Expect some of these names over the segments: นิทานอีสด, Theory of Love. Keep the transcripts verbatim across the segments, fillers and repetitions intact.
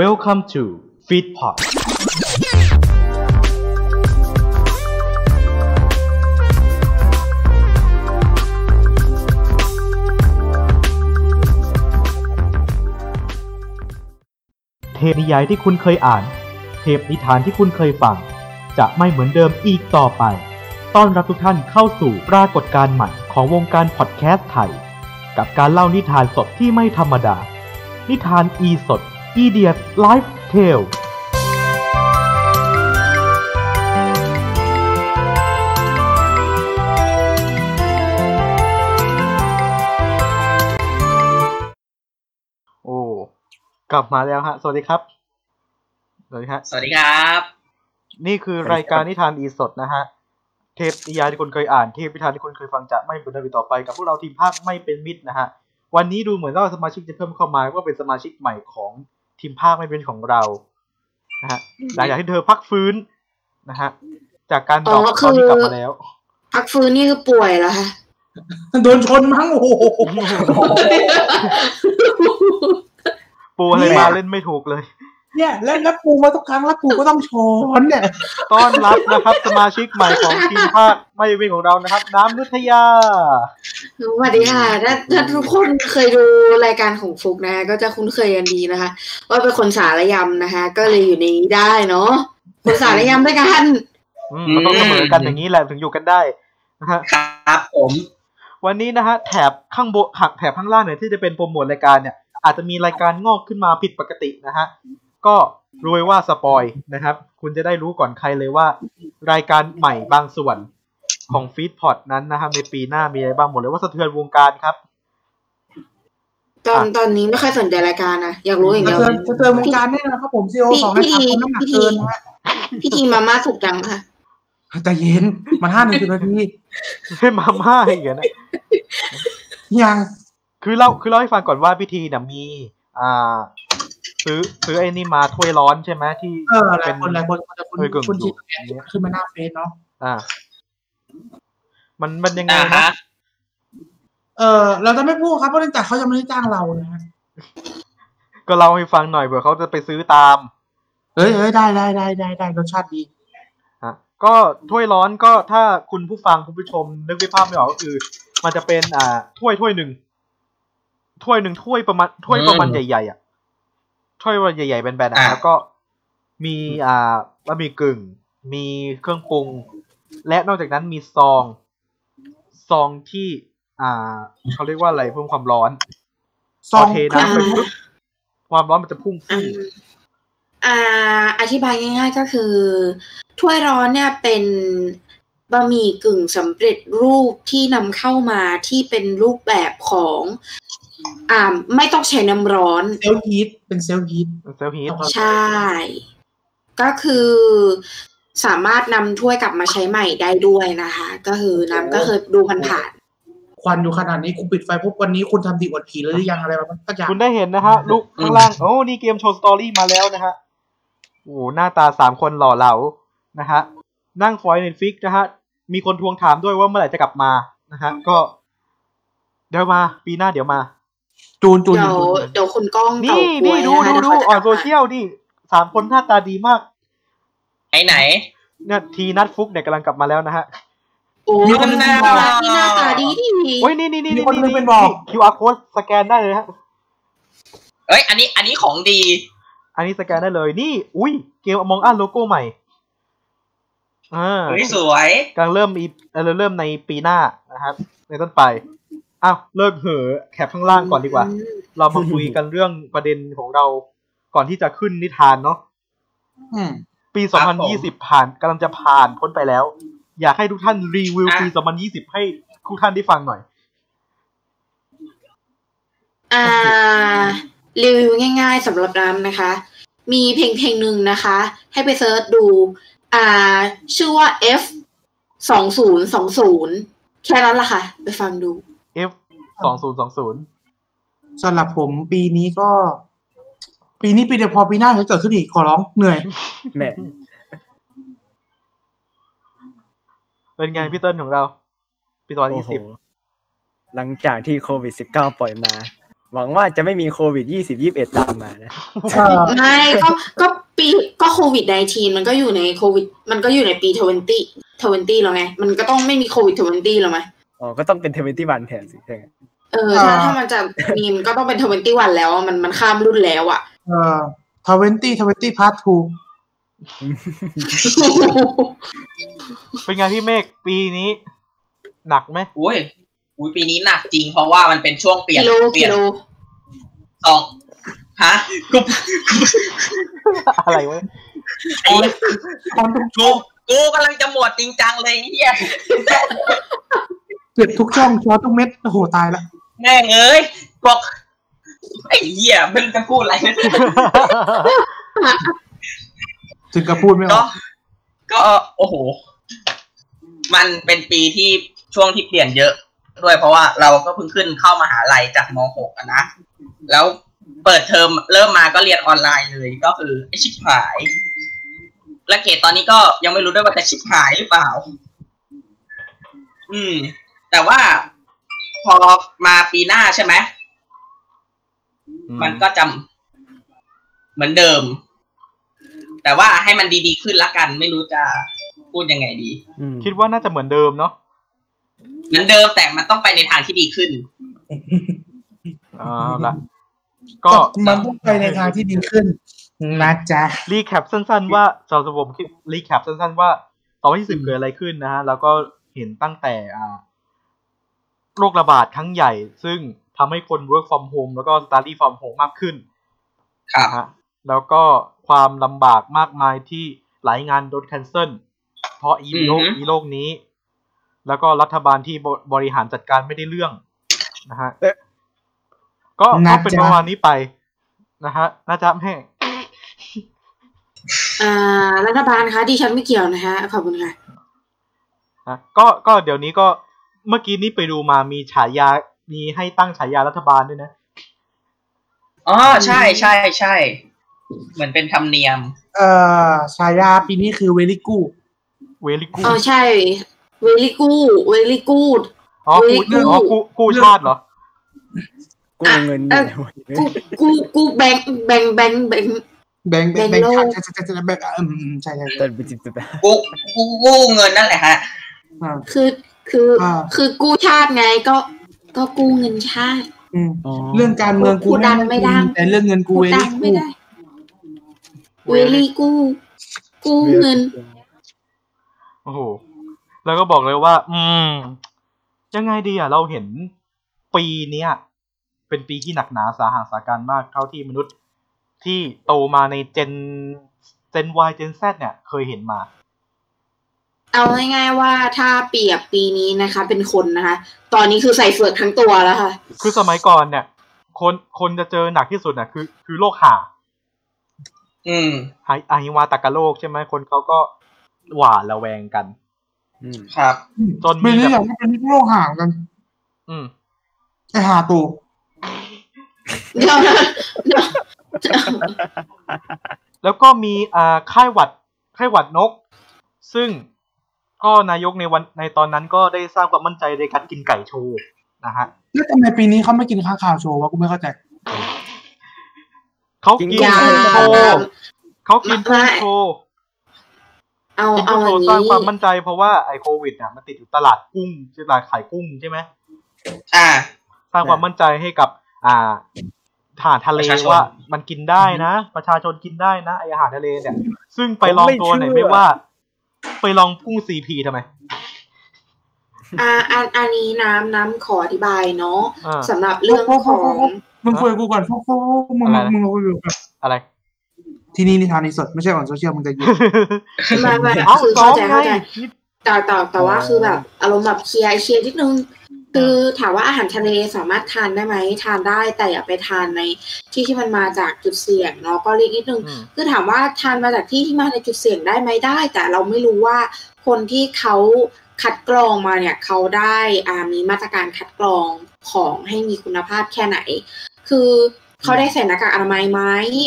Welcome to Feedpot เทพนิยายที่คุณเคยอ่านเทพนิทานที่คุณเคยฟังจะไม่เหมือนเดิมอีกต่อไปต้อนรับทุกท่านเข้าสู่ปรากฏการณ์ใหม่ของวงการพอดแคสต์ไทยกับการเล่านิทานสดที่ไม่ธรรมดานิทานอีสดอีเดียสไลฟ์เทลโอ้กลับมาแล้วฮะสวัสดีครับสวัสดีฮะสวัสดีครับนี่คือรายการนิทานอีสดนะฮะเทพนิยายที่คุณเคยอ่านเทพนิทานที่คุณเคยฟังจะไม่เป็นไปต่อไปกับพวกเราทีมภาคไม่เป็นมิตรนะฮะวันนี้ดูเหมือนว่าสมาชิกจะเพิ่มเข้ามาก็เป็นสมาชิกใหม่ของทีมภาคไม่เป็นของเรานะฮะหลังจากที่เธอพักฟื้นนะฮะจากการตอบตอนนี้กลับมาแล้วพักฟื้นนี่คือป่วยเหรอฮะโดนชนมั้งโอ้โหปูอะไรมาเล่นไม่ถูกเลยเนี่ยแล้วแล้วปูมาทุกครั้งแล้วปูก็ต้องชนเนี่ยต้อนรับนะครับสมาชิกใหม่ของทีมภาคไม่เป็นของเรานะครับน้ำนุชยาสวัสดีค่ะถ้าถ้าทุกคนเคยดูรายการของฟลุกนะก็จะคุ้นเคยกันดีนะคะว่าเป็นคนสารยำนะคะก็เลยอยู่ในนี้ได้เนาะคนสารยำด้วยกันอืมต้องเสมอกันอย่างนี้แหละถึงอยู่กันได้นะฮะครับผมวันนี้นะฮะแถบข้างบนหักแถบข้างล่างเนี่ยที่จะเป็นโปรโมทรายการเนี่ยอาจจะมีรายการงอกขึ้นมาผิดปกตินะฮะก็รู้ไว้ว่าสปอยนะครับคุณจะได้รู้ก่อนใครเลยว่ารายการใหม่บางส่วนของฟีดพอดนั้นนะครับในปีหน้ามีอะไรบ้างหมดเลยว่าสะเทือนวงการครับตอนตอนนี้ไม่ค่อยสนใจรายการนะอยากรู้อย่างเดียวสะเทือนวงการแน่นะครับผมซีอีโอของให้ทำคนน้ำหนักเกินนะฮะพี่ทีมาม่าสุกจังค่ะใจเย็นมาห้าหนึ่งสิบนาทีให้มาม่าอะไรอย่างเงี้ยนะยังคือเราคือเราให้ฟังก่อนว่าพี่ทีเนี่ยมีอ่าซื้อซื้อไอ้นี่มาถ้วยร้อนใช่ไหมที่เออหลายคนหลายคนจะคุณคุณจีบขึ้นมาหน้าเฟซเนาะอ่ามันมันยังไงนะเออเราจะไม่พูดครับเพราะเนื่องจากเขาจะไม่ได้จ้างเรานะก็เราให้ฟังหน่อยเผื่อเขาจะไปซื้อตามเฮ้ยเฮ้ยได้ได้ได้ได้ได้รสชาติดีฮะก็ถ้วยร้อนก็ถ้าคุณผู้ฟังคุณผู้ชมนึกภาพไม่ออกก็คือมันจะเป็นอ่าถ้วยถ้วยหนึ่งถ้วยหนึ่งถ้วยประมาณถ้วยประมาณใหญ่ๆอ่ะถ้วยใหญ่ๆแบนๆแล้วก็มีอ่าบะหมี่กึ่งมีเครื่องปรุงและนอกจากนั้นมีซองซองที่อ่าเขาเรียกว่าอะไรเพิ่มความร้อนซองเทน้ำไปปุ๊บความร้อนมันจะพุ่งขึ้นอ่าอธิบายง่ายๆก็คือถ้วยร้อนเนี่ยเป็นบะหมี่กึ่งสำเร็จรูปที่นำเข้ามาที่เป็นรูปแบบของอ่าไม่ต้องใช้น้ำร้อนเซลฮีทเป็นเซลฮีทเซลฮีทใช่ก็คือสามารถนำถ้วยกลับมาใช้ใหม่ได้ด้วยนะคะก็คือน้ำก็เคยดูผ่านๆควันอยู่ขนาดนี้คุณปิดไฟพบวันนี้คุณทำดีอวดผีหรือยังอะไรแบบนั้นก็อย่างคุณได้เห็นนะฮะลูกข้างล่างโอ้นี่เกมโชว์สตอรี่มาแล้วนะฮะโอ้หน้าตาสามคนหล่อเหลานะฮะนั่งฟอยล์เน็ตฟิกนะฮะมีคนทวงถามด้วยว่าเมื่อไหร่จะกลับมานะฮะก็เดี๋ยวมาปีหน้าเดี๋ยวมาจูนจูนเดี๋ยวเดี๋ยวคุณกล้องเต่าป่วยนี่ดูดูดูออนโซเชียลดิสามคนหน้าตาดีมากไหนไหนเนี่ยทีนัดฟุกเนี่ยกำลังกลับมาแล้วนะฮะโอ้ยหน้าตาดีหน้าตาดีดีโอ้ยนี่นี่นี่คนนึงเป็นบอก คิว อาร์ code สแกนได้เลยฮะเอ้ยอันนี้อันนี้ของดีอันนี้สแกนได้เลยนี่อุ้ยเกม Among Us โลโก้ใหม่อ่าสวยกำลังเริ่มอีเริ่มในปีหน้านะครับในต้นไปอ้าวเลิกเหอแคปข้างล่างก่อนดีกว่าเรามาคุยกันเรื่องประเด็นของเราก่อนที่จะขึ้นนิทานเนาะปีสองพันยี่สิบผ่านกำลังจะผ่านพ้นไปแล้วอยากให้ทุกท่านรีวิวปีสองพันยี่สิบให้ทุกท่านได้ฟังหน่อยอ่ารีวิวง่ายๆสำหรับน้ำนะคะมีเพลงเพลงหนึ่งนะคะให้ไปเซิร์ชดูอ่าชื่อว่า เอฟ สองพันยี่สิบ แค่นั้นล่ะค่ะไปฟังดูเอฟ สองพันยี่สิบ สำหรับผมปีนี้ก็ปีนี้ปีเดียวพอปีหน้าจะเกิดขึ้นอีกขอร้องเหนื่อยแหมเป็นไงพี่เติ้ลของเราปีสองพันยี่สิบหลังจากที่โควิดสิบเก้าปล่อยมา หวังว่าจะไม่มีโควิดยี่สิบ ยี่สิบเอ็ดตามมานะไม่ก็ก็ปีก็โควิดสิบเก้ามันก็อยู่ในโควิดมันก็อยู่ในปียี่สิบ ยี่สิบแล้วไงมันก็ต้องไม่มีโควิดยี่สิบแล้วมั้ยอ๋อก็ต้องเป็นยี่สิบเอ็ดแทนสิใช่มั้ยเออถ้าถ้ามันจะมีมันก็ต้องเป็นยี่สิบเอ็ดแล้วมันมันข้ามรุ่นแล้วอ่ะเออยี่สิบ ยี่สิบ Part สองเป็นไงพี่เมฆปีนี้หนักมั้ยโอ้ยอุ้ยปีนี้หนักจริงเพราะว่ามันเป็นช่วงเปลี่ยนเปลี่ยนสองฮะกูอะไรวะไอ้กูกูกำลังจะหมดจริงจังเลยเฮียเปลี่ยนทุกช่องช็อตทุกเม็ดโอ้โหตายละแม่งเอ้ยบอกไอ้เฮียมึงจะพูดอะไรถึงกับพูดไม่ออกก็โอ้โหมันเป็นปีที่ช่วงที่เปลี่ยนเยอะด้วยเพราะว่าเราก็เพิ่งขึ้นเข้ามหาลัยจากม.หก อ่ะนะแล้วเปิดเทอมเริ่มมาก็เรียนออนไลน์เลยก็คือไอ้ชิบหายและเกรดตอนนี้ก็ยังไม่รู้ด้วยว่าจะชิบหายหรือเปล่าอืมแต่ว่าพอมาปีหน้าใช่ไหมมันก็จำเหมือนเดิมแต่ว่าให้มันดีๆขึ้นละกันไม่รู้จะพูดยังไงดีคิดว่าน่าจะเหมือนเดิมเนาะเหมือนเดิมแต่มันต้องไปในทางที่ดีขึ้นอ๋อละก็มันต้องไปในทางที่ดีขึ้นนะจ๊ะรีแคปสั้นๆว่าสำหรับผมคิดรีแคปสั้นๆว่าตอนที่สิบเกิดอะไรขึ้นนะฮะแล้วก็เห็นตั้งแต่อ่าโรคระบาดครั้งใหญ่ซึ่งทำให้คน work from home แล้วก็ study from home มากขึ้นครับฮะแล้วก็ความลำบากมากมายที่หลายงานโดน cancel เพราะอีโรคอีโรคนี้แล้วก็รัฐบาลที่บริหารจัดการไม่ได้เรื่องนะฮะก็ก็เป็นประมาณนี้ไปนะฮะน่าจะแม่อ่ารัฐบาลคะดิฉันไม่เกี่ยวนะฮะขอบคุณค่ะฮะก็ก็เดี๋ยวนี้ก็เมื่อกี้นี้ไปดูมามีฉายามีให้ตั้งฉายารัฐบาลด้วยนะอ๋อใช่ใช่ใช่เหมือนเป็นธรรมเนียมเอ่อฉายาปีนี้คือเวลิกูเวลิกูอ๋อใช่เวลี่กู้เวลี่กู้อ๋อกู้อ๋อกู้กู้ชาติเหรอกู้เงินกู้กู้กู้แบงแบงแบงแบงแบงแบงแบงใช่ใช่ใช่แบงอืมใช่ใช่แต่ไม่จริงแต่กู้กู้กู้เงินนั่นแหละฮะคือคือคือกู้ชาติไงก็ก็กู้เงินชาติเรื่องการเมืองกู้ดังไม่ได้แต่เรื่องเงินกู้เวลี่กู้เวลี่กู้กู้เงินโอ้โหแล้วก็บอกเลยว่าอืมยังไงดีอ่ะเราเห็นปีเนี้ยเป็นปีที่หนักหนาสาหัสสาการมากเท่าที่มนุษย์ที่โตมาในเจนเจน Y เจน Z เนี่ยเคยเห็นมาเอาง่ายๆว่าถ้าเปรียบปีนี้นะคะเป็นคนนะคะตอนนี้คือใส่เฟือกทั้งตัวแล้วค่ะคือสมัยก่อนเนี่ยคนคนจะเจอหนักที่สุดน่ะคือคือโรคห่าอืมอหิวาตกโรคใช่มั้ยคนเค้าก็หวาดระแวงกันครับจนมีแบบอย่างนี้เป็นโรคห่างกันอืมไอ้หาตูเดี๋ยวแล้วก็มีอ่าไข้หวัดไข้หวัดนกซึ่งก็นายกในวันในตอนนั้นก็ได้สร้างความมั่นใจในการกินไก่โชว์นะฮะแล้วทำไมปีนี้เขาไม่กินข้างข่าวโชว์วะกูไม่เข้าใจเขากินโชว์เขากินโชว์เอาเอาอย่างนี้สร้างความมั่นใจเพราะว่าไอ้โควิดน่ะมันติดอยู่ตลาดกุ้งตลาดขายกุ้งใช่มั้ยอ่าสร้างความมั่นใจให้กับอ่าอาหารทะเลว่ามันกินได้นะประชาชนกินได้นะไอ้อาหารทะเลเนี่ยซึ่งไปลองตัวไหนไม่ว่าไปลองกุ้ง ซี พี ทำไมอ่าอันอันนี้น้ำน้ำขออธิบายเนาะสำหรับเรื่องของมึงคุยกูก่อนโคมึงมึงคุยกูก่อนอะไรที่นี่นิทานในสดไม่ใช่ออนโซเชียลมึงจะยืนมามาคือเข้าใจเข้าใจแต่แต่แต่ว่าคือแบบอารมณ์แบบเคลียร์เคลียร์นิดนึงคือถามว่าอาหารทะเลสามารถทานได้ไหมทานได้แต่อย่าไปทานในที่ที่มันมาจากจุดเสี่ยงเนาะก็เรียกนิดนึงคือถามว่าทานมาจากที่ที่มาในจุดเสี่ยงได้ไหมได้แต่เราไม่รู้ว่าคนที่เขาคัดกรองมาเนี่ยเขาได้อ่ามีมาตรการคัดกรองของให้มีคุณภาพแค่ไหนคือเขาได้ใส่หน้ากากอนามัยไหม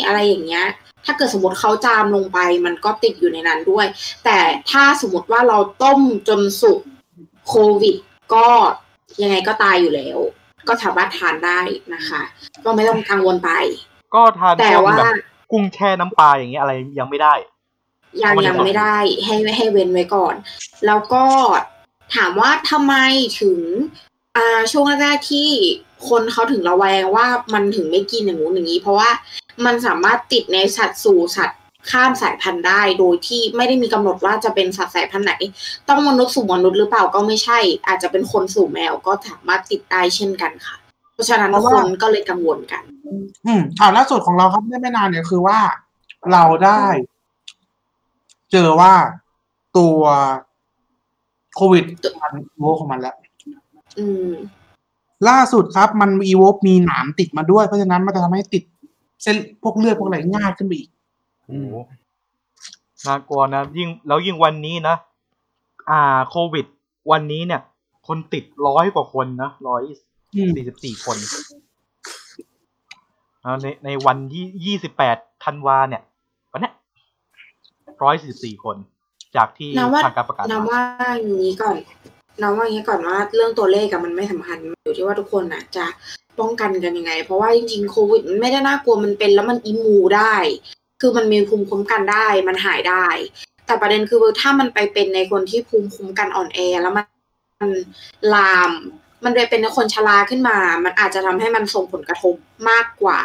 อะไรอย่างเงี้ยถ้าเกิดสมมติเขาจามลงไปมันก็ติดอยู่ในนั้นด้วยแต่ถ้าสมมติว่าเราต้มจนสุกโควิดก็ยังไงก็ตายอยู่แล้ว ก็สามารถทานได้นะคะก็ไม่ต้องกังวลไปก็ทานแต่ว่ากุ้งแช่น้ำปลาอย่างเงี้ยอะไรยังไม่ได้ยังยังไม่ได้ให้ให้เว้นไว้ก่อนแล้วก็ถามว่าทำไมถึงอ่าช่วงแรกๆที่คนเขาถึงระแวงว่ามันถึงไม่กินอย่างงู้นอย่างนี้เพราะว่ามันสามารถติดในสัตว์สู่สัตว์ข้ามสายพันธุ์ได้โดยที่ไม่ได้มีกำหนดว่าจะเป็นสัตว์สายพันธุ์ไหนต้องมนุษย์สู่มนุษย์หรือเปล่าก็ไม่ใช่อาจจะเป็นคนสู่แมวก็สามารถติดได้เช่นกันค่ะเพราะฉะนั้นคนก็เลยกังวลกันอืมอ่าล่าสุดของเราครับไม่นานเนี่ยคือว่าเราได้เจอว่าตัวโควิดมันอีโวของมันแล้วอืมล่าสุดครับมันอีโวมีหนามติดมาด้วยเพราะฉะนั้นมันจะทำให้ติดเส้นพวกเลือดพวกอะไรง่ายขึ้นไปอีกโอ้น่ากลัวนะยิ่งแล้วยิ่งวันนี้นะอ่าโควิดวันนี้เนี่ยคนติดร้อยกว่าคนนะร้อยสี่สิบสี่คนในในวันที่ยี่สิบแปดธันวาเนี่ยวันนี้ร้อยสี่สิบสี่คนจากที่ทางการประกาศนะว่าอย่างนี้ก่อนนะว่าอย่างนี้ก่อนว่าเรื่องตัวเลขกับมันไม่สำคัญอยู่ที่ว่าทุกคนนะจะป้องกันกันยังไงเพราะว่าจริงๆโควิดมันไม่ได้น่ากลัวมันเป็นแล้วมันอิมูได้คือมันมีภูมิคุ้มกันได้มันหายได้แต่ประเด็นคือถ้ามันไปเป็นในคนที่ภูมิคุ้มกันอ่อนแอแล้วมันลามมันไปเป็นในคนชราขึ้นมามันอาจจะทำให้มันส่งผลกระทบมากกว่า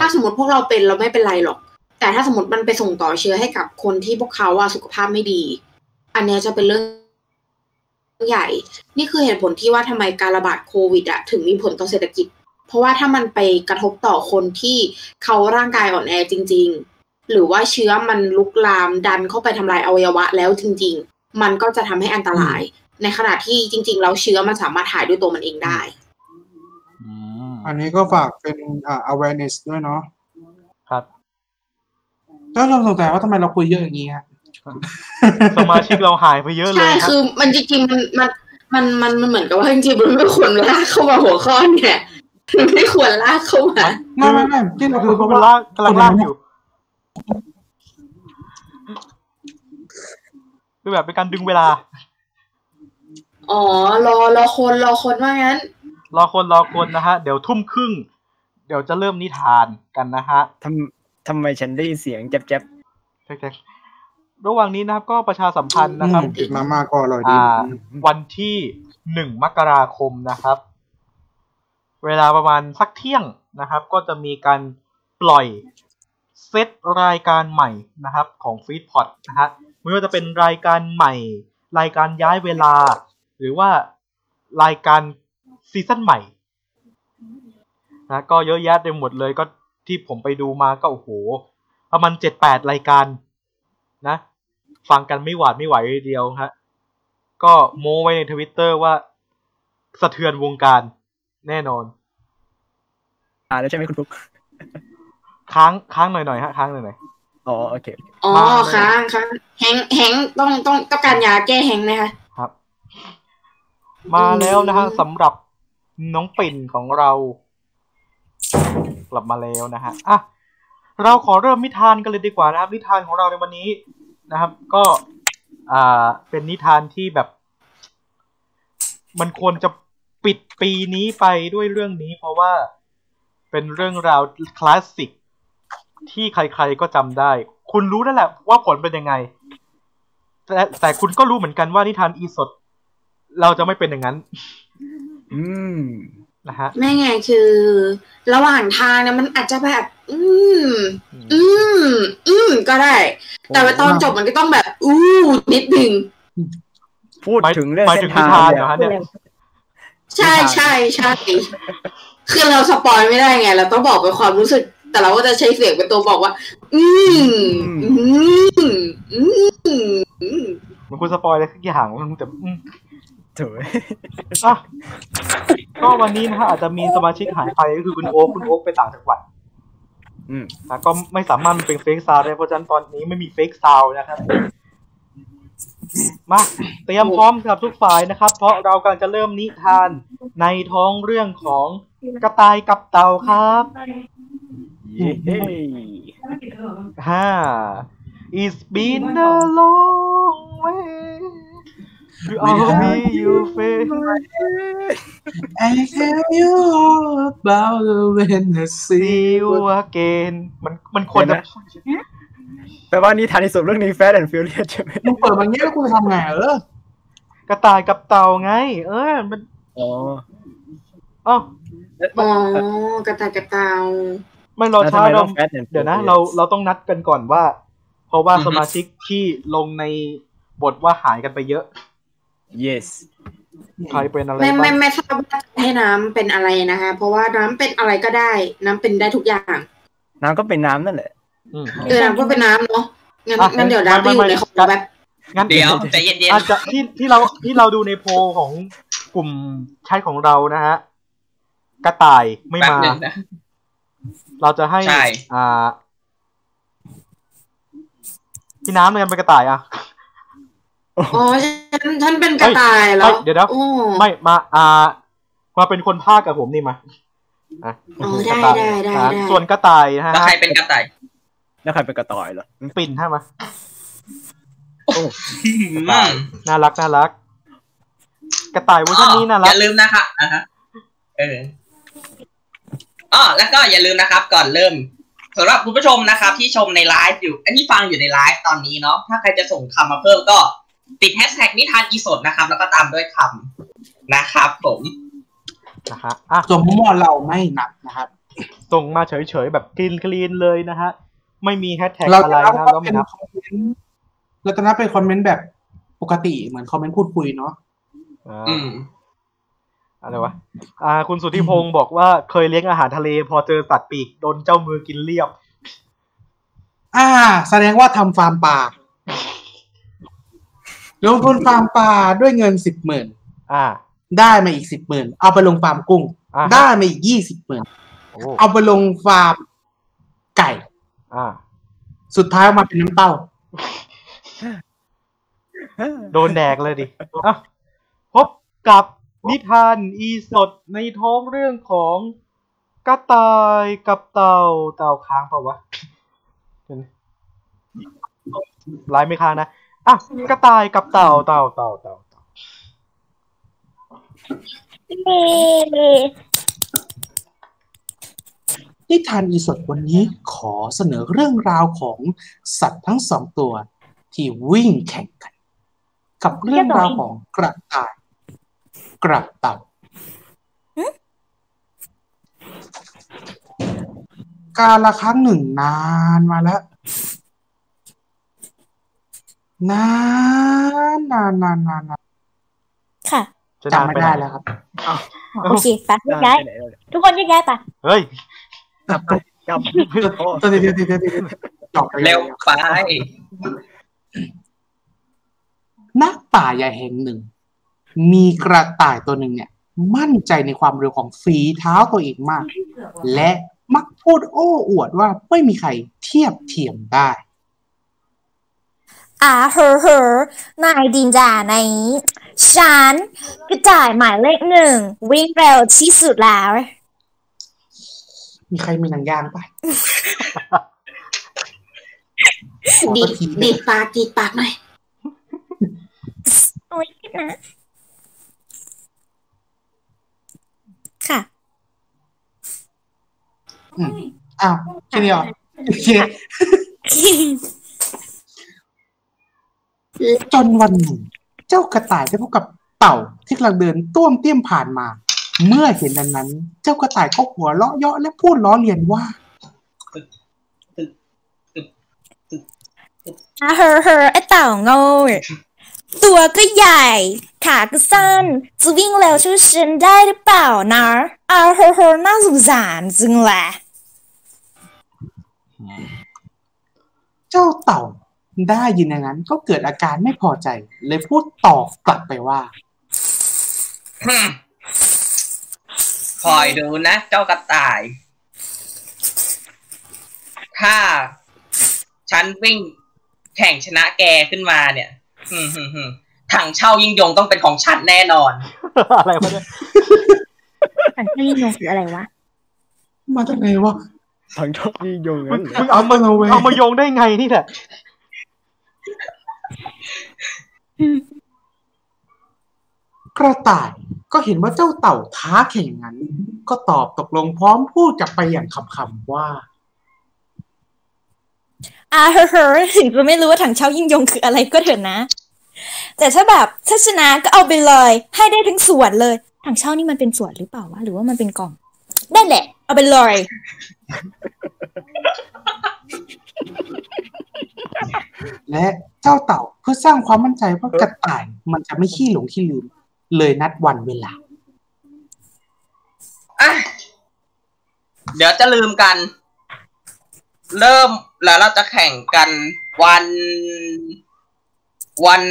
ถ้าสมมติพวกเราเป็นเราไม่เป็นไรหรอกแต่ถ้าสมมติมันไปส่งต่อเชื้อให้กับคนที่พวกเขาว่าสุขภาพไม่ดีอันนี้จะเป็นเรื่องใหญ่นี่คือเหตุผลที่ว่าทำไมการระบาดโควิดอะถึงมีผลต่อเศรษฐกิจเพราะว่าถ้ามันไปกระทบต่อคนที่เขาร่างกายอ่อนแอจริงๆหรือว่าเชื้อมันลุกลามดันเข้าไปทำลายอวัยวะแล้วจริงๆมันก็จะทำให้อันตรายในขณะที่จริงๆแล้วเชื้อมันสามารถหายด้วยตัวมันเองได้อันนี้ก็ฝากเป็นอ่า awareness ด้วยเนาะครับแล้วเราสงสัยว่าทำไมเราคุยเยอะอย่างนี้ฮะสมาชิกเราหายไปเยอะเลยใช่คือมันจริงๆมันมันมันมันเหมือนกับว่าจริงๆมันไม่ควรลากเข้ามาหัวข้อเนี่ยไม่ควรลากเข้ามาไม่ไม่ไม่ที่เราคือเพราะว่าลากกำลังลากอยู่คือแบบเป็นการดึงเวลาอ๋อรอรอคนรอคนว่างั้นรอคนรอคนนะฮะเดี๋ยวทุ่มครึ่งเดี๋ยวจะเริ่มนิทานกันนะฮะทำทำไมฉันได้ยินเสียงแจ๊บแจ๊บแจ๊บแจ๊บระหว่างนี้นะครับก็ประชาสัมพันธ์นะครับอีกมามากก็อร่อยดีวันที่หนึ่งมกราคมนะครับเวลาประมาณสักเที่ยงนะครับก็จะมีการปล่อยเซตรายการใหม่นะครับของฟีดพอดนะฮะไม่ว่าจะเป็นรายการใหม่รายการย้ายเวลาหรือว่ารายการซีซั่นใหม่นะก็เยอะแยะเต็มหมดเลยก็ที่ผมไปดูมาก็โอ้โหประมาณ เจ็ดแปด รายการนะฟังกันไม่หวาดไม่ไหวเดียวฮะก็โม้ไว้ใน Twitter ว่าสะเทือนวงการแน่นอนอ่าแล้วใช่ไหมคุณฟลุ๊กค้างค้างหน่อยๆฮะค้างหน่อยๆอ๋อโอเคอ๋อค้างค้างแฮงแฮงต้องต้องต้องการยาแก้แฮงนะคะครับมาแล้วนะฮะสำหรับน้องปิ่นของเรากลับมาแล้วนะฮะอ่ะเราขอเริ่มนิทานกันเลยดีกว่านะครับนิทานของเราในวันนี้นะครับก็อ่าเป็นนิทานที่แบบมันควรจะปิดปีนี้ไปด้วยเรื่องนี้เพราะว่าเป็นเรื่องราวคลาสสิกที่ใครๆก็จำได้คุณรู้แล้วแหละว่าผลเป็นยังไงแต่แต่คุณก็รู้เหมือนกันว่านิทานอีสดเราจะไม่เป็นอย่างนั้นอืมนะฮะไม่ไงคือระหว่างทางเนี่ยมันอาจจะแบบอืมอืมอืมก็ได้แต่ว่าตอนจบมันก็ต้องแบบอู้นิดนึงพูดถึงเรื่องนิทานเหรอฮะเนี่ยใช่ใช่ใช่คือเราสปอยไม่ได้ไงเราต้องบอกเป็นความรู้สึกแต่เราก็จะใช้เสียงเป็นตัวบอกว่าอืมอืมอืมมันคุณสปอยอะไรสักอย่างมันแต่เถอะอ่ะก็วันนี้นะฮะอาจจะมีสมาชิกหายไปก็คือคุณโอ๊คคุณโอ๊คไปต่างจังหวัดอืมแล้วก็ไม่สามารถเป็นเฟคซาวด์ได้เพราะฉะนั้นตอนนี้ไม่มีเฟคซาวด์นะครับมาเตรียมพร้อมกับทุกฝ่ายนะครับเพราะเรากำลังจะเริ่มนิทานในท้องเรื่องของกระต่ายกับเต่าครับฮ่า It's been a long way You are me, you feel I tell you all about when I see you again มันมันควรจะแปลว่านี่ฐานที่สุดเรื่องนี้ Fast and Furious ใช่ไหมมึงเปิดมันเงี้ยแล้วกูจะทำไงเออกระต่ายกับเต่าไงเออมันอ๋ออ๋อกระต่ายกับเต่าไม่รอช้าเราเดี๋ยวนะเราเราต้องนัดกันก่อนว่าเพราะว่าสมาชิกที่ลงในบทว่าหายกันไปเยอะ yes ใครเป็นอะไรไม่ไม่ไม่ทราบว่าให้น้ำเป็นอะไรนะฮะเพราะว่าน้ำเป็นอะไรก็ได้น้ำเป็นได้ทุกอย่างน้ำก็เป็นน้ำนั่นแหละเออน้ำก็เป็นน้ำเนาะงั้นงั้นเดี๋ยวน้ำไปอยู่ในของแบบงั้นเดี๋ยวใจเย็นๆอาจจะที่ที่เราที่เราดูในโพลของกลุ่มใช้ของเรานะฮะกระต่ายไม่มาเราจะให้อ่าพี่น้ำมันเป็นกระต่ายอ่ะอ๋อฉันฉันเป็นกระต่ายแล้วเดี๋ยวนะไม่มาอ่ามาเป็นคนภาคกับผมนี่มาอ่ะได้ได้ได้ส่วนกระต่ายนะฮะแล้วใครเป็นกระต่ายแล้วใครเป็นกระต่ายเหรอปิ่นใช่ไหมโอ้น่ารักน่ารักกระต่ายเวอร์ชันนี้น่ารักอย่าลืมนะคะอ่ะฮะเอออ๋อแล้วก็อย่าลืมนะครับก่อนเริ่มสำหรับคุณผู้ชมนะครับที่ชมในไลฟ์อยู่อันนี้ฟังอยู่ในไลฟ์ตอนนี้เนาะถ้าใครจะส่งคำมาเพิ่มก็ติดแฮชแท็กนิทานอีสดนะครับแล้วก็ตามด้วยคำนะครับผมนะครับส่งมั่วเราไม่นับนะครับส่งมาเฉยๆแบบคลีนๆเลยนะฮะไม่มีแฮชแท็กอะไรนะแล้วไม่นับเราจะนับเป็นคอมเมนต์แบบปกติเหมือนคอมเมนต์พูดคุยเนาะอืมอะไรวะอ่าคุณสุทธิพงศ์บอกว่าเคยเลี้ยงอาหารทะเลพอเจอสัตว์ปีกโดนเจ้ามือกินเรียบอ่าแสดงว่าทำฟาร์มปลาลงทุนฟาร์มปลาด้วยเงิน สิบหมื่น อ่าได้มาอีก สิบหมื่น เอาไปลงฟาร์มกุ้งได้มาอีก ยี่สิบหมื่น เอาไปลงฟาร์มไก่อ่าสุดท้ายมาเป็นน้ำเต้าโดนแดกเลยดิอ่ะพบกับนิทานอีสดในท้องเรื่องของกระต่ายกับเต่าเต่าค้างเปล่าวะลายไม่ค้างนะอ่ะกระต่ายกับเต่าเต่าเต่าเต่าเต่านิทานอีสดวันนี้ขอเสนอเรื่องราวของสัตว์ทั้งสองตัวที่วิ่งแข่งกันกับเรื่องราวของกระต่ายกระต่ายกาลครั้งหนึ่งนานมาแล้วนานนานนานนานค่ะจำไม่ได้แล้วครับโอเคไปย้ายทุกคนย้ายไปเฮ้ยจับจับตัวเดียวเดียวเดียวเดียวเร็วไปณป่าใหญ่แห่งหนึ่งมีกระต่ายตัวหนึ่งเนี่ยมั่นใจในความเร็วของฝีเท้าตัวเองมากและมักพูดโอ้อวดว่าไม่มีใครเทียบเทียมได้อ่าเฮ่อเฮ่อนายดินจ่าในฉันกระต่ายหมายเลขหนึ่งวิ่งเร็วที่สุดแล้วมีใครมีหนังยางปะ ดีดดีดปากดีดปากหน่อยโอ๊ยนะค่ะอ้าวแค่นี้เหรอโอเคจนวันหนึ่งเจ้ากระต่ายได้พบกับเต่าที่กำลังเดินต้วมเตี้ยมผ่านมาเมื่อเห็นดังนั้นเจ้ากระต่ายก็หัวเราะเยาะและพูดล้อเลียนว่าอ่าเฮ่อเฮ่อไอ้เต่าโง่ตัวก็ใหญ่ขาก็สั้นจะวิ่งเร็วช่วยฉันได้หรือเปล่านะอ่าเฮ่อเฮ่อน่าสงสารจริงแหละเจ้าเต่าได้ยินอย่างนั้นก็เกิดอาการไม่พอใจเลยพูดตอบกลับไปว่าคอยดูนะเจ้ากระต่ายถ้าฉันวิ่งแข่งชนะแกขึ้นมาเนี่ยถังเช่ายิ่งยงต้องเป็นของฉันแน่นอนอะไรวะเนี่ยถังเช่ายิ่งยงคืออะไรวะมาจากไหนวะถังเช่ายิ่งยงมึงเอามาเอาไว้เอามายงได้ไงนี่แหละ กระต่ายก็เห็นว่าเจ้าเต่าท้าแข่งงั้นก็ตอบตกลงพร้อมพูดกลับไปอย่างคำๆว่าอ่าเฮ้อถึงจะไม่รู้ว่าถังเช่ายิ่งยงคืออะไรก็เถอะนะแต่ถ้าแบบถ้าชนะก็เอาไปเลยให้ได้ถึงสวนเลยถังเช่านี่มันเป็นสวนหรือเปล่าวะหรือว่ามันเป็นกล่องได้แหละเอาไปเลยและเจ้าเต่าเพื่อสร้างความมั่นใจว่ากระต่ายมันจะไม่ขี้หลงขี้ลืมเลยนัดวันเวลาอ่ะเดี๋ยวจะลืมกันเริ่มแล้วเราจะแข่งกันวันวัน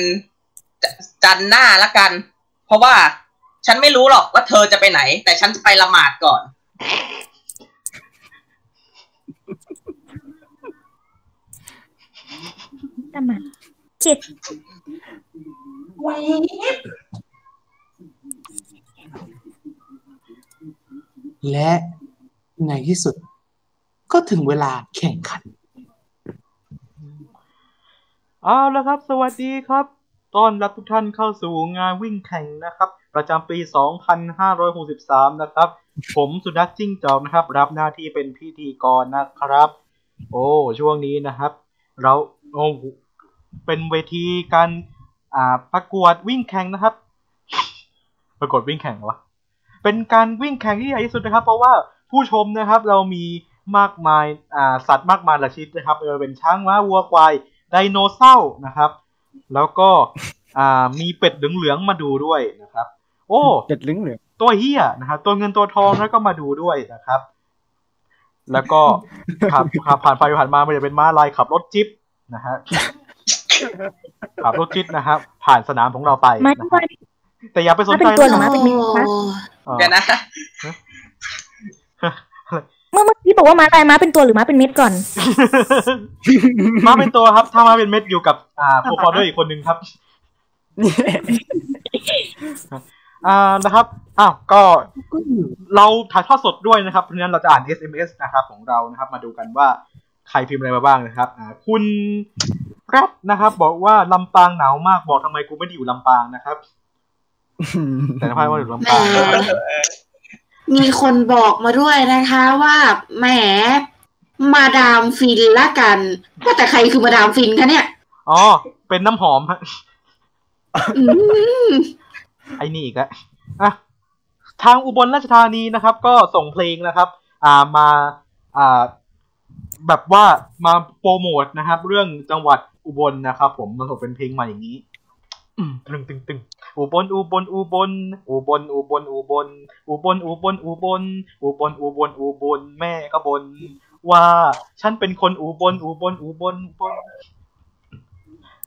จันทร์หน้าละกันเพราะว่าฉันไม่รู้หรอกว่าเธอจะไปไหนแต่ฉันจะไปละหมาดก่อนละหมาดจิตเว้ยและในที่สุดก็ถึงเวลาแข่งขันเอาละครับสวัสดีครับต้อนรับทุกท่านเข้าสู่งานวิ่งแข่งนะครับประจำปีสองพันห้าร้อยหกสิบสามนะครับผมสุนัขจิ้งจอกนะครับรับหน้าที่เป็นพิธีกรนะครับโอ้ช่วงนี้นะครับเราโอ้เป็นเวทีการอ่าประกวดวิ่งแข่งนะครับประกวดวิ่งแข่งวะเป็นการวิ่งแข่งที่ใหญ่ที่สุดนะครับเพราะว่าผู้ชมนะครับเรามีมากมายอ่าสัตว์มากมายหลายชนิดนะครับเป็นช้างม้าวัวควายไดโนเสาร์นะครับแล้วก็อ่ามีเป็ดเหลืองๆมาดูด้วยนะครับโอ้เป็ดเหลืองๆตัวเหี้ยนะครับตัวเงินตัวทองแล้วก็มาดูด้วยนะครับแล้วก็ขับขับผ่านไปผ่านมามันจะเป็นม้าลายขับรถจิ๊บนะฮะขับรถจิ๊บนะครับผ่านสนามของเราไปแต่อย่าไปสนใจนะเดี๋ยวนะเมื่อเมื่อกี้บอกว่าม้าลายม้าเป็นตัวหรือม้าเป็นเม็ดก่อนม้าเป็นตัวครับถ้าม้าเป็นเม็ดอยู่กับอ่าโปรโมเตอร์อีกคนนึงครับอ่านะครับอ้าวก็เราถ่ายทอดสดด้วยนะครับเพราะฉะนั้นเราจะอ่าน เอส เอ็ม เอส นะครับของเรานะครับมาดูกันว่าใครพิมพ์อะไรมาบ้างนะครับอ่าคุณแรปนะครับบอกว่าลำปางหนาวมากบอกทำไมกูไม่ได้อยู่ลำปางนะครับแต่ทำไมว่าอยู่ลำปางมีคนบอกมาด้วยนะคะว่าแหมมาดามฟินละกันว่าแต่ใครคือมาดามฟินคะเนี่ยอ๋อเป็นน้ำหอมฮะไอ้นี่อีกแล้วอ่ะทางอุบลราชธานีนะครับก็ส่งเพลงนะครับอ่ามาอ่าแบบว่ามาโปรโมทนะครับเรื่องจังหวัดอุบลนะครับผมมันส่งเป็นเพลงมาอย่างนี้ตึงตึงตึงอุบลอุบลอุบลอุบลอุบลอุบลอุบลอุบลอุบลอุบลอุบลอุบลแม่ก็บ่นว่าฉันเป็นคนอุบลอุบลอุบลอุบล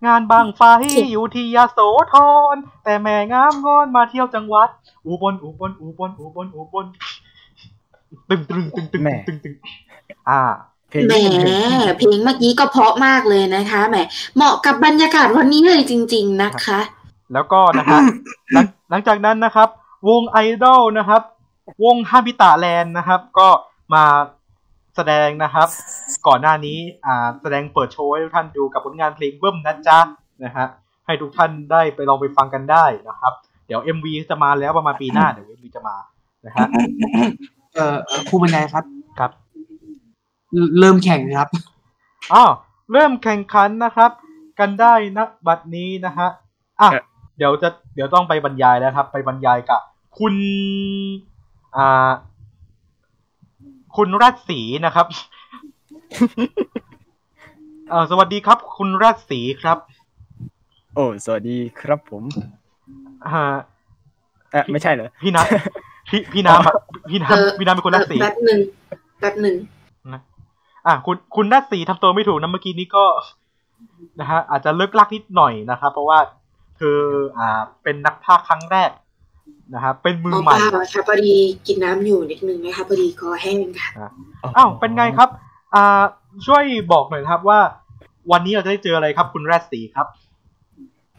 งานบังไฟอยู่ที่ยโสธรแต่แม่งามงอนมาเที่ยวจังหวัดอุบลอุบลอุบลอุบลอุบลตึงตึงตึงตึงตึงตึงอ่าแหมเพลงเมื่อกี้ก็เพราะมากเลยนะคะแหมเหมาะกับบรรยากาศวันนี้เลยจริงๆนะคะแล้วก็นะครับหลังจากนั้นนะครับวงไอดอลนะครับวงฮาบิตะแลนด์นะครับก็มาแสดงนะครับก่อนหน้านี้อ่าแสดงเปิดโชว์ให้ทุกท่านดูกับผลงานเพลงเบิ้มนะจ๊ะนะฮะให้ทุกท่านได้ไปลองไปฟังกันได้นะครับเดี๋ยว เอ็ม วี จะมาแล้วประมาณปีหน้าเดี๋ยว เอ็ม วี จะมานะฮะเอ่อครูบรรยายครับครับเริ่มแข่งครับอ้าวเริ่มแข่งขันนะครับกันได้นะบัดนี้นะฮะอ่ะเดี๋ยวจะเดี๋ยวต้องไปบรรยายแล้วครับไปบรรยายกับคุณอ่าคุณราชสีนะครับเอ่อสวัสดีครับคุณราชสีครับโอ้สวัสดีครับผมอ่าเอ่อไม่ใช่เหรอพี่น้ำพี่พี่น้ำพี่น้ำพี่น้ำเป็นคนราชสีแป๊บนึงแป๊บนึงอ่ะคุณคุณนัทสีทำตัวไม่ถูกนะเมื่อกี้นี้ก็นะฮะอาจจะเลิกลักนิดหน่อยนะครับเพราะว่าเธออ่าเป็นนักพากย์ครั้งแรกนะครับเป็นมือใหม่ค่ะพอดีกินน้ำอยู่นิดนึงนะคะพอดีคอแห้งค่ะอ้าวเป็นไงครับอ่าช่วยบอกหน่อยครับว่าวันนี้เราจะได้เจออะไรครับคุณแรดสีครับ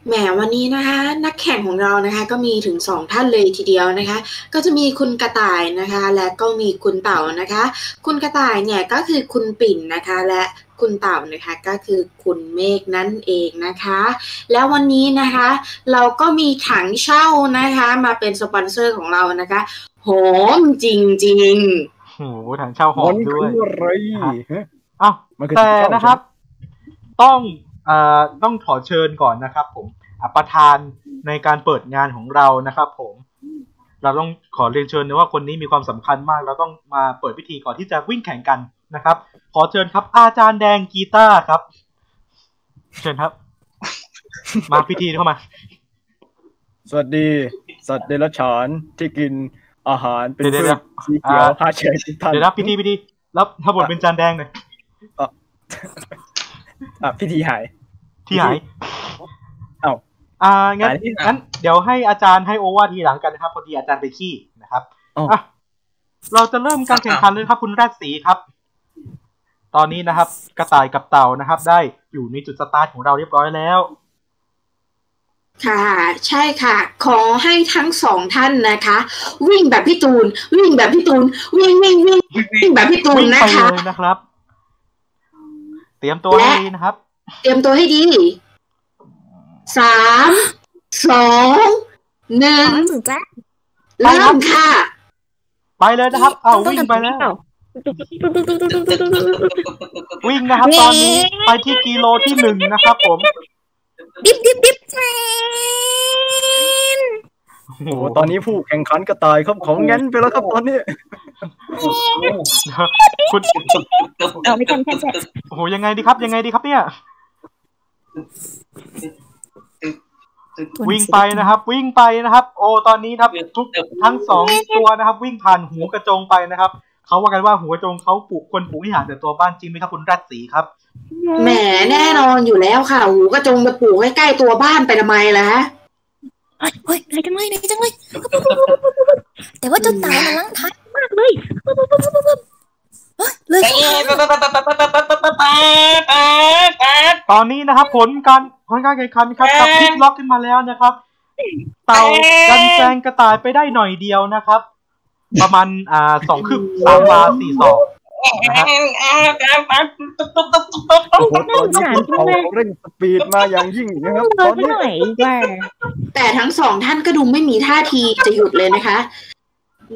แหมวันนี้นะคะนักแข่งของเรานะคะก็มีถึงสองท่านเลยทีเดียวนะคะก็จะมีคุณกระต่ายนะคะและก็มีคุณเต่านะคะคุณกระต่ายเนี่ยก็คือคุณปิ่นนะคะและคุณเต่านะคะก็คือคุณเมฆนั่นเองนะคะแล้ววันนี้นะคะเราก็มีถังเช่านะคะมาเป็นสปอนเซอร์ของเรานะคะโหมจริงๆโหถังเช่าหอมด้วยอ้าวแต่นะครับต้องเอ่อต้องขอเชิญก่อนนะครับผมประธานในการเปิดงานของเรานะครับผมเราต้องขอเรียนเชิญนะว่าคนนี้มีความสำคัญมากเราต้องมาเปิดพิธีก่อนที่จะวิ่งแข่งกันนะครับขอเชิญครับอาจารย์แดงกีตาร์ครับเชิญครับ มาพิธีเข้ามาสวัสดีสัตว์เดรัจฉานที่กินอาหารเป็นพืชสีเขียวผ้าเชือกทุกท่านเดี๋ยวรับพิธีพิธีรับถ้าบทเป็นอาจารย์แดงหน่อยอ่ะพิธีหายที่หายเอ้าอ่างั้นงั้นเดี๋ยวให้อาจารย์ให้โอวาททีหลังกันนะครับพอดีอาจารย์ไปขี้นะครับอ่ะเราจะเริ่มการแข่งขันเลยครับคุณราชสีครับตอนนี้นะครับกระต่ายกับเต่านะครับได้อยู่ในจุดสตาร์ทของเราเรียบร้อยแล้วค่ะใช่ค่ะขอให้ทั้งสองท่านนะคะวิ่งแบบพี่ตูนวิ่งแบบพี่ตูนวิ่งวิ่งวิ่งวิ่งแบบพี่ตูนนะคะนะครับเตรียมตัวให้ดีนะครับเตรียมตัวให้ดีสามสองหนึ่งเริ่มค่ะไปเลยนะครับเอาวิ่งไปแล้ววิ่งนะครับตอนนี้ไปที่กิโลที่หนึ่งนะครับผมบิ๊บบิ๊บบิ๊บแมนโอ้โหตอนนี้ผู้แข่งขันกระต่ายครับของงั้นไปแล้วครับตอนนี้คุณเอาไม่ทันแค่แค่โอ้โหยังไงดีครับยังไงดีครับเนี่ยวิ่งไปนะครับวิ่งไปนะครับโอ้ตอนนี้ครับทุกทั้งสองตัวนะครับวิ่งผ่านหูกระจงไปนะครับเขาว่ากันว่าหัวจงเขาปลูกคนปลูกที่ห่างจากตัวบ้านจริงไหมครับคุณรัตสีครับแหมแน่นอนอยู่แล้วค่ะหูกระจงมาปลูกใกล้ๆตัวบ้านไปทำไมล่ะฮะเฮ้ยอะไรจังเลยอะไรจังเลยแต่ว่าเจ้าตายมันลังท้ายมากเลยเลยตอนนี้นะครับผลการผลการแข่งขันครับตับพลิกล็อกขึ้นมาแล้วนะครับเต่ากันแซงกระต่ายไปได้หน่อยเดียวนะครับประมาณอ่าสองคืบสามวาสี่สองนะครับโอ้โหตอนนี้เขาเร่งสปีดมาอย่างยิ่งนะครับตอนนี้แต่ทั้งสองท่านก็ดูไม่มีท่าทีจะหยุดเลยนะคะ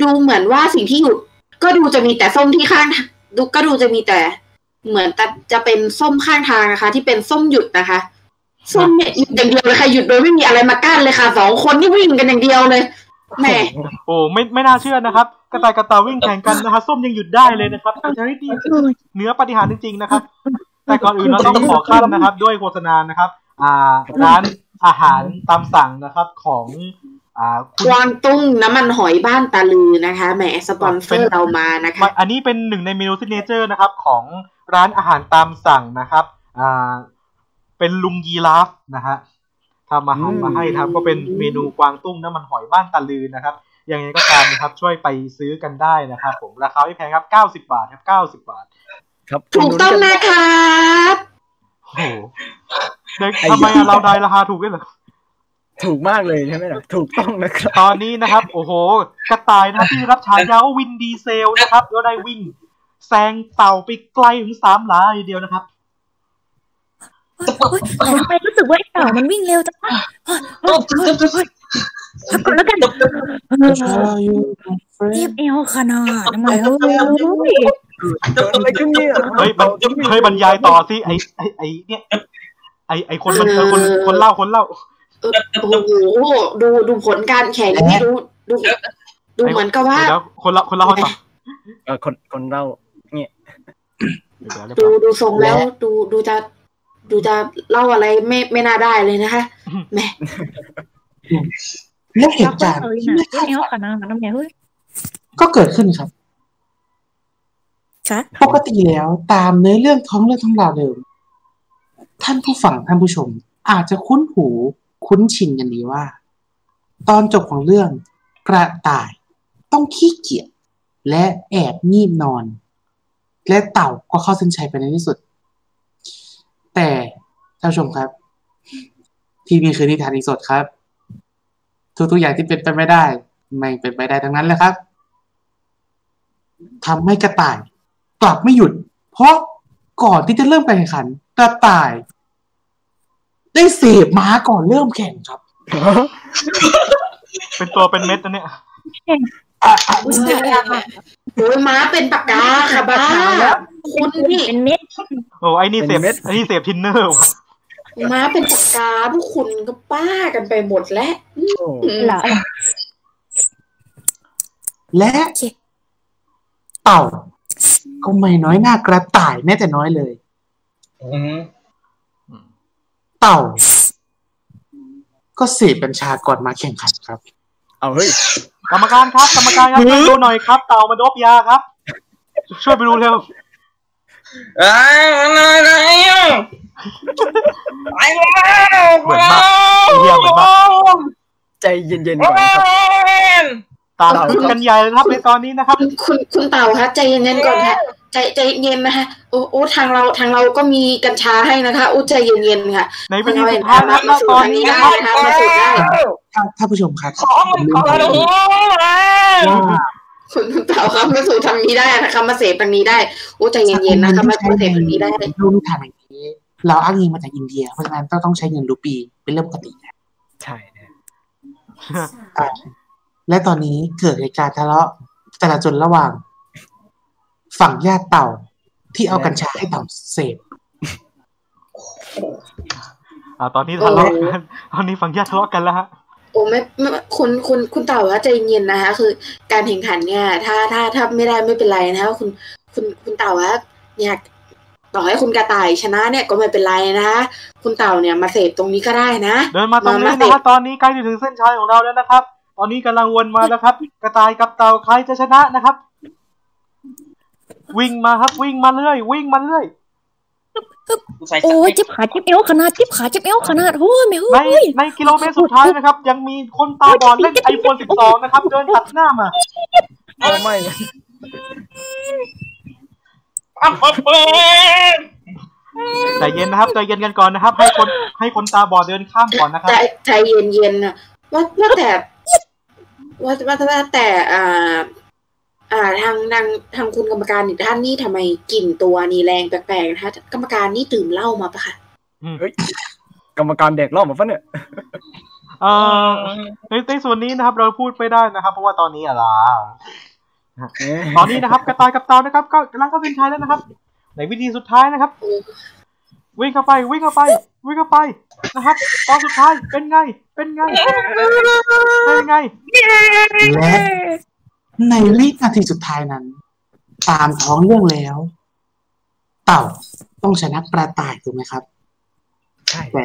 ดูเหมือนว่าสิ่งที่หยุดก็ดูจะมีแต่ส้มที่ข้างดูก็ดูจะมีแต่เหมือนแต่จะเป็นส้มข้างทางนะคะที่เป็นส้มหยุดนะคะส้มเนี่ยหยุดอย่างเดียวเลยค่ะหยุดโดยไม่มีอะไรมากั้นเลยค่ะสองคนที่วิ่งกันอย่างเดียวเลยแหมโอ้ไม่ไม่น่าเชื่อนะครับกระต่ายกระต่ายวิ่งแข่งกันนะคะส้มยังหยุดได้เลยนะครับอาจารย์ดีเหนือปาฏิหาริย์จริงๆนะครับแต่ก่อนอื่นเราต้องขอขั้นนะครับด้วยโฆษณานะครับอ่าร้านอาหารตามสั่งนะครับของควางตุ้งน้ำมันหอยบ้านตาลือนะคะแหมสปอนเซอร์เรามานะคะอันนี้เป็นหนึ่งในเมนูซิกเนเจอร์นะครับของร้านอาหารตามสั่งนะครับอ่าเป็นลุงยีราฟนะฮะทำอาหารมาให้ครับก็เป็นเมนูกวางตุ้งน้ำมันหอยบ้านตาลือนะครับยังไงก็ตามนะครับช่วยไปซื้อกันได้นะครับผมราคาไม่แพงครับเก้าสิบบาทครับเก้าสิบบาทครับถูกต้องนะครับโอ้ทำไมเราได้ราคาถูกด้วยเหรอถูกมากเลยใช่ไหมล่ะถูกต้องนะครับตอนนี้นะครับโอ้โหกระต่ายนะที่รับฉายาว่าวินดีเซลนะครับก็ได้วิ่งแซงเต่าไปไกลถึงสามหลาทีเดียวนะครับแต่ทำไมรู้สึกว่าไอ้เต่ามันวิ่งเร็วจังพักก่อนแล้วกันเทียบเอวขนาดทำไมเขาเฮ้ยเฮ้ยบรรยายต่อสิไอ้ไอ้ไอ้เนี่ยไอ้ไอ้คนมันคนคนเล่าคนเล่าโอ้โหดูดูผลการแข่งแล้วไม่รู้ดูดูเหมือนกับว่าคนละคนละคนต่อเออคนคนเล่าเนี่ยดูดูทรงแล้วดูดูจะดูจะเล่าอะไรไม่ไม่น่าได้เลยนะคะแม่เรื่องเหตุการณ์ที่เขาขนาดนั้นทำไงเฮ้ยก็เกิดขึ้นครับปกติแล้วตามเนื้อเรื่องท้องเรื่องท้องราวเดิมท่านผู้ฟังท่านผู้ชมอาจจะคุ้นหูคุ้นชินกันดีว่าตอนจบของเรื่องกระต่ายต้องขี้เกียจและแอบงีบนอนและเต่าก็เข้าเส้นชัยไปในที่สุดแต่ท่านผู้ชมครับ ที่นี่คือนิทานอีสดครับทุกๆอย่างที่เป็นไปไม่ได้ไม่เป็นไปได้ทั้งนั้นแหละครับทำให้กระต่ายกลับไม่หยุดเพราะก่อนที่จะเริ่มการแข่งขันกระต่ายได้เสพม้าก่อนเริ่มแข่งครับเป็นตัวเป็นเม็ดนะเนี่ยอุ้ยม้าเป็นปากกาค่ะบ้าคุณนี่เป็นเม็ดโอ้ไอ้นี่เสพไอ้นี่เสพทินเนอร์ม้าเป็นปากกาพวกคุณก็ป้ากันไปหมดแล้วและเต่าก็ไม่น้อยหน้ากระต่ายแม้แต่น้อยเลยเต่าก็เสพกัญชาก่อนมาแข่งขันครับเอาเฮ้ยกรรมการครับกรรมการครับดูหน่อยครับเต่ามาดบยาครับช่วยไปดูเร็วไอ้มันอะไรอ่ะไอ้เหมือนมากเยี่ยมมากใจเย็นๆก่อนตาเรากันใหญ่เลยครับในตอนนี้นะครับคุณคุณเต่าฮะใจเย็นๆก่อนฮะใจใจเย็นนะฮะโอ้โอ้ทางเราทางเราก็มีกัญชาให้นะคะอู้ใจเย็นๆค่ะในวิธีสุดท้ายนะตอนนี้ได้ค่ะมาสุดได้ท่านผู้ชมครับคุณเต่าครับมาสู่ทางนี้ได้นะคะมาเสพทางนี้ได้อู้ใจเย็นๆนะคะมาเสพทางนี้ได้รูปทางนี้เราอ้างอิงมาจากอินเดียเพราะฉะนั้นต้องต้องใช้เงินรูปีเป็นเรื่องปกติใช่และตอนนี้เกิดเหตุการณ์ทะเลาะจลาจลระหว่างฝั่งญาติเต่าที่เอากัญชาให้เต่าเสพอ่าตอนนี้ทะเลาะกันตอนนี้ฝั่งญาติทะเลาะกันแล้วฮะโอ้ไม่คุณคุณคุณเต่าว่าใจเย็นนะคะคือการแข่งขันเนี่ยถ้าถ้าถ้าไม่ได้ไม่เป็นไรนะคะคุณคุณคุณเต่าว่าอยากต่อให้คุณกระต่ายชนะเนี่ยก็ไม่เป็นไรนะคุณเต่าเนี่ยมาเสพตรงนี้ก็ได้นะเดินมาตรงนี้นะคะตอนนี้ใกล้จะถึงเส้นชัยของเราแล้วนะครับตอนนี้กำลังวนมาแล้วครับกระต่ายกับเต่าใครจะชนะนะครับวิ่งมาครับวิ่งมาเรื่อยวิ่งมาเรื่อยโอ้ยจิบขาจิบเอวขนาดจิบขาจิบเอวขนาดโอ้ยแม่ในในกิโลเมตรสุดท้ายนะครับยังมีคนตาบอดเล่น iPhone สิบสองนะครับเดินตัดหน้ามาโอ้ไม่ใจเย็นนะครับใจเย็นกันก่อนนะครับให้คนให้คนตาบอดเดินข้ามก่อนนะครับใจเย็นเย็นนะว่าว่าแต่ว่าว่าว่าแต่อ่าอ่าทางทางทางคุณกรรมการอีกท่านนี่ทำไมกลิ่นตัวนี่แรงแปลกๆนะคะกรรมการนี่ดื่มเหล้ามาปะคะเฮ้ยกรรมการแดกเหล้ามาปะเนี่ยเอ่อในในส่วนนี้นะครับเราพูดไม่ได้นะครับเพราะว่าตอนนี้อะไรตอนนี้นะครับกระต่ายกับเต่านะครับก็กำลังเข้าเส้นชัยแล้วนะครับในวิธีสุดท้ายนะครับวิ่งเข้าไปวิ่งเข้าไปวิ่งเข้าไปนะครับตอนสุดท้ายเป็นไงเป็นไงเป็นไงและในวินาทีสุดท้ายนั้นตามท้องเรื่องแล้วเต่าต้องชนะกระต่ายถูกไหมครับใช่แต่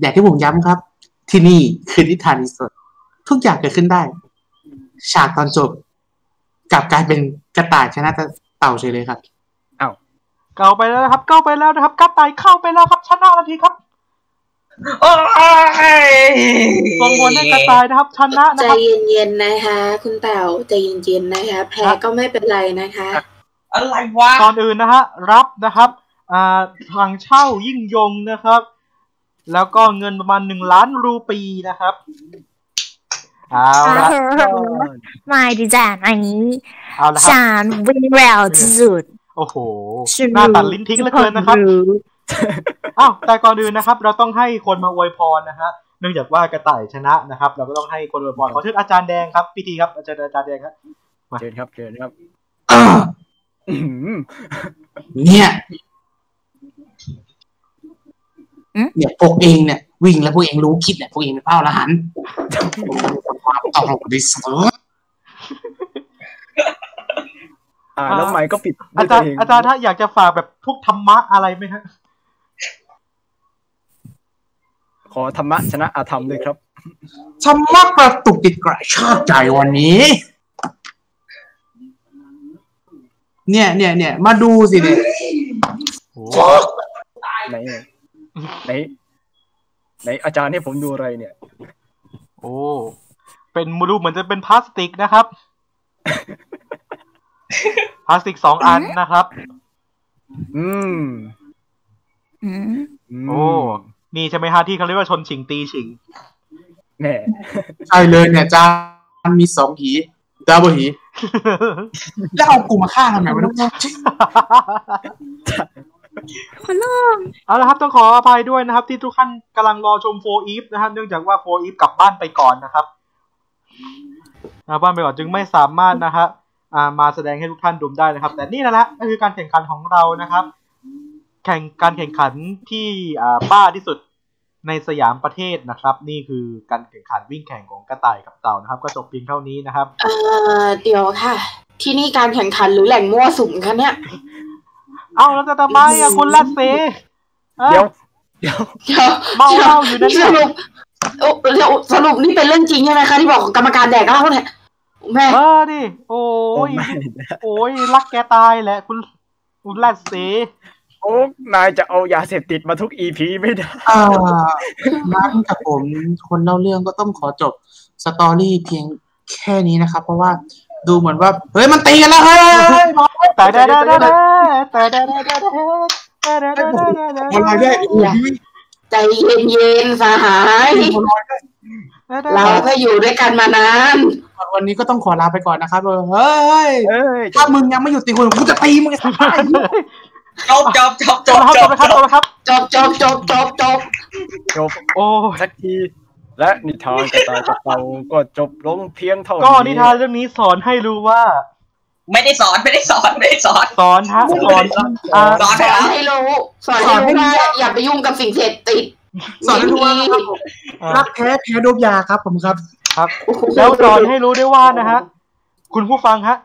อย่างที่ผมย้ำครับที่นี่คือนิทานอีสดทุกอย่างเกิดขึ้นได้ฉากตอนจบกลับกลายเป็นกระต่ายชนะเต่าเฉยเลยครับเข้าไปแล้วนะครับเข้าไปแล้วนะครับกระต่ายเข้าไปแล้วครับชนะนาทีครับโอ้ยส่งบอลให้กระต่ายนะครับชนะนะครับใจเย็นๆนะคะคุณเต่าใจเย็นๆนะคะแพ้ก็ไม่เป็นไรนะคะอะไรวะก่อนอื่นนะฮะรับนะครับอ่าถังเช่ายิ่งยงนะครับแล้วก็เงินประมาณหนึ่งล้านรูปีนะครับเอาละไม่ดีจ้ะอันนี้ฉันวิ่งเร็วที่สุดโอ้โหหน้าตัดลิ้นทิ้งเหลือเกินนะครับอ้าวแต่ก่อนอื่นนะครับเราต้องให้คนมาอวยพรนะฮะเนื่องจากว่ากระต่ายชนะนะครับเราก็ต้องให้คนอวยพรขอเชิญอาจารย์แดงครับพิธีครับอาจารย์อาจารย์แดงครับเชิญครับเชิญครับเนี่ยเนี่ยพวกเองเนี่ยวิ่งแล้วพวกเองรู้คิดเนี่ยพวกเองเป็นเผ่าละหันความตลกดิสเตอร์อ่าแล้วไมค์ก็ปิดอาจารย์อาจารย์ถ้าอยากจะฝากแบบพวกธรรมะอะไรไหมฮะขอธรรมะชนะอาธรรมเลยครับธรรมะกระตุกจิตกระชากใจวันนี้เนี่ยเนี่ยเนี่ยมาดูสิเนี่ยไหนไหนไหนอาจารย์ให้ผมดูอะไรเนี่ยโอ้เป็นมูรูเหมือนจะเป็นพลาสติกนะครับพลาสติกสองอันนะครับอืมอืมโอ้ นี่ใช่ไหมฮะที่เขาเรียกว่าชนฉิงตีฉิงแน่ใช่เลยเนี่ยจ้ามันมีสองหีดับเบิลหีแล้วเอากูมาฆ่าทำไมวะเนี่ยขอร้องเอาละครับต้องขออภัยด้วยนะครับที่ทุกท่านกำลังรอชมโฟร์ Eve นะครับเนื่องจากว่าโฟร์ Eve กลับบ้านไปก่อนนะครับบ้านไปก่อนจึงไม่สามารถนะครับมาแสดงให้ทุกท่านดูได้นะครับแต่นี่นะฮะก็คือการแข่งขันของเรานะครับแข่งการแข่งขันที่บ้าที่สุดในสยามประเทศนะครับนี่คือการแข่งขันวิ่งแข่งของกระต่ายกับเต่านะครับก็จบเพียงเท่านี้นะครับเออเดี๋ยวค่ะที่นี่การแข่งขันหรือแหล่งมั่วสุมคะเนี่ยเอ้าแล้วจะทำไมอ่ะคุณลัดเซเดี๋ยวเดี๋ยวเมาเมาอยู่นั่นสรุปโอ้เดี๋ยวสรุปนี่เป็นเรื่องจริงใช่ไหมคะที่บอกกรรมการแดกเหล้าเนี่ยแม่เออดิโอ้ยโอ้ยรักแกตายแหละคุณคุณลัดเซโอ้นายจะเอายาเสพติดมาทุก อี พี ไม่ได้อ่ามากับผมคนเล่าเรื่องก็ต้องขอจบสตอรี่เพียงแค่นี้นะครับเพราะว่าดูเหมือนว่าเฮ้ยมันตีกันแล้วเฮ้ยแต่ได้ได้ได้แต่ได้ได้ได้แต่ได้ได้ได้อะไรได้ใจเย็นๆสหายเราก็อยู่ด้วยกันมานานวันนี้ก็ต้องขอลาไปก่อนนะครับเฮ้ยถ้ามึงยังไม่หยุดตีคนกูจะตีมึงจบจบจบจบจบครับจบครับจบจบจบจบจบจบโอ้สักทีและนิทานกระต่ายกับเต่าก็จบลงเพียงเท่านี้ก็นิทานเรื่องนี้สอนให้รู้ว่าไม่ได้สอนไม่ได้สอนไม่ได้สอนสอนฮะสอนสอนให้รู้สอนให้รู้ว่าอย่าไปยุ่งกับสิ่งเสพติดสอนให้รู้ว่ารักแท้แพ้ดมยาครับผมครับครับแล้วสอนให้รู้ได้ว่านะฮะคุณผู้ฟังฮะ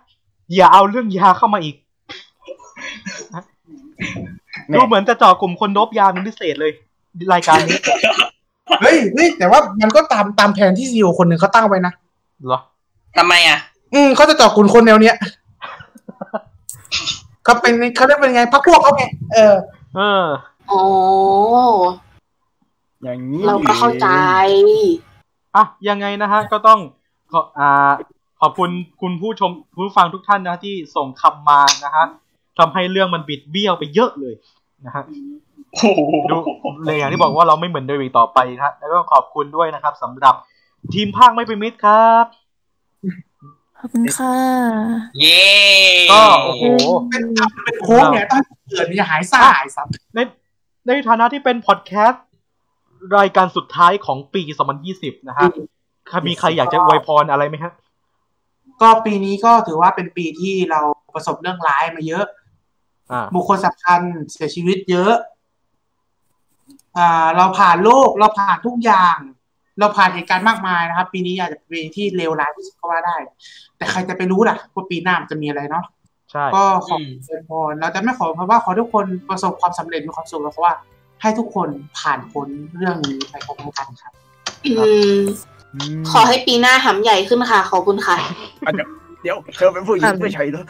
อย่าเอาเรื่องยาเข้ามาอีกดูเหมือนจะเจาะกลุ่มคนโดบยาเป็นพิเศษเลยรายการนี้เฮ้ยเฮ้ยแต่ว่ามันก็ตามตามแผนที่ซีอีโอคนหนึ่งเขาตั้งไว้นะเหรอทำไมอ่ะอืมเขาจะเจาะกลุ่มคนแนวเนี้ยเขาเป็นเขาเรียกเป็นไงพรรคพวกเขาไงเออเออโอ้อย่างนี้เราก็เข้าใจอ่ะยังไงนะฮะก็ต้องขออ่าขอบคุณคุณผู้ชมผู้ฟังทุกท่านนะที่ส่งคำมานะฮะทำให้เรื่องมันบิดเบี้ยวไปเยอะเลยนะฮะดูเลยอย่างที่บอกว่าเราไม่เหมือนเดิมอีกต่อไปนะแล้วก็ขอบคุณด้วยนะครับสำหรับทีมภาคไม่เป็นมิตรครับขอบคุณค่ะเย้ก็โอ้โหเป็นเป็นโค้งเนี่ยตั้งเกิดมันจะหายซ่าหายซับในในฐานะที่เป็นพอดแคสต์รายการสุดท้ายของปีสองพันยี่สิบนะฮะมีใครอยากจะอวยพรอะไรไหมฮะก็ปีนี้ก็ถือว่าเป็นปีที่เราประสบเรื่องร้ายมาเยอะบุคคลสำคัญเสียชีวิตเยอะอ่าเราผ่านโลกเราผ่านทุกอย่างเราผ่านเหตุการณ์มากมายนะครับปีนี้อาจจะเป็นที่เลวร้ายที่สุดก็ว่าได้แต่ใครจะไปรู้ล่ะว่าปีหน้ามันจะมีอะไรเนาะใช่ก็ขอเชิญพรเราจะไม่ขอเพราะว่าขอทุกคนประสบความสำเร็จมีความสุขแล้วเพราะว่าให้ทุกคนผ่านพ้นเรื่องนี้ไปพร้อมกันครับอืมขอให้ปีหน้าหำใหญ่ขึ้นค่ะขอบคุณค่ะเดี๋ยวเธอเป็นผู้หญิงไม่ใช่หรอ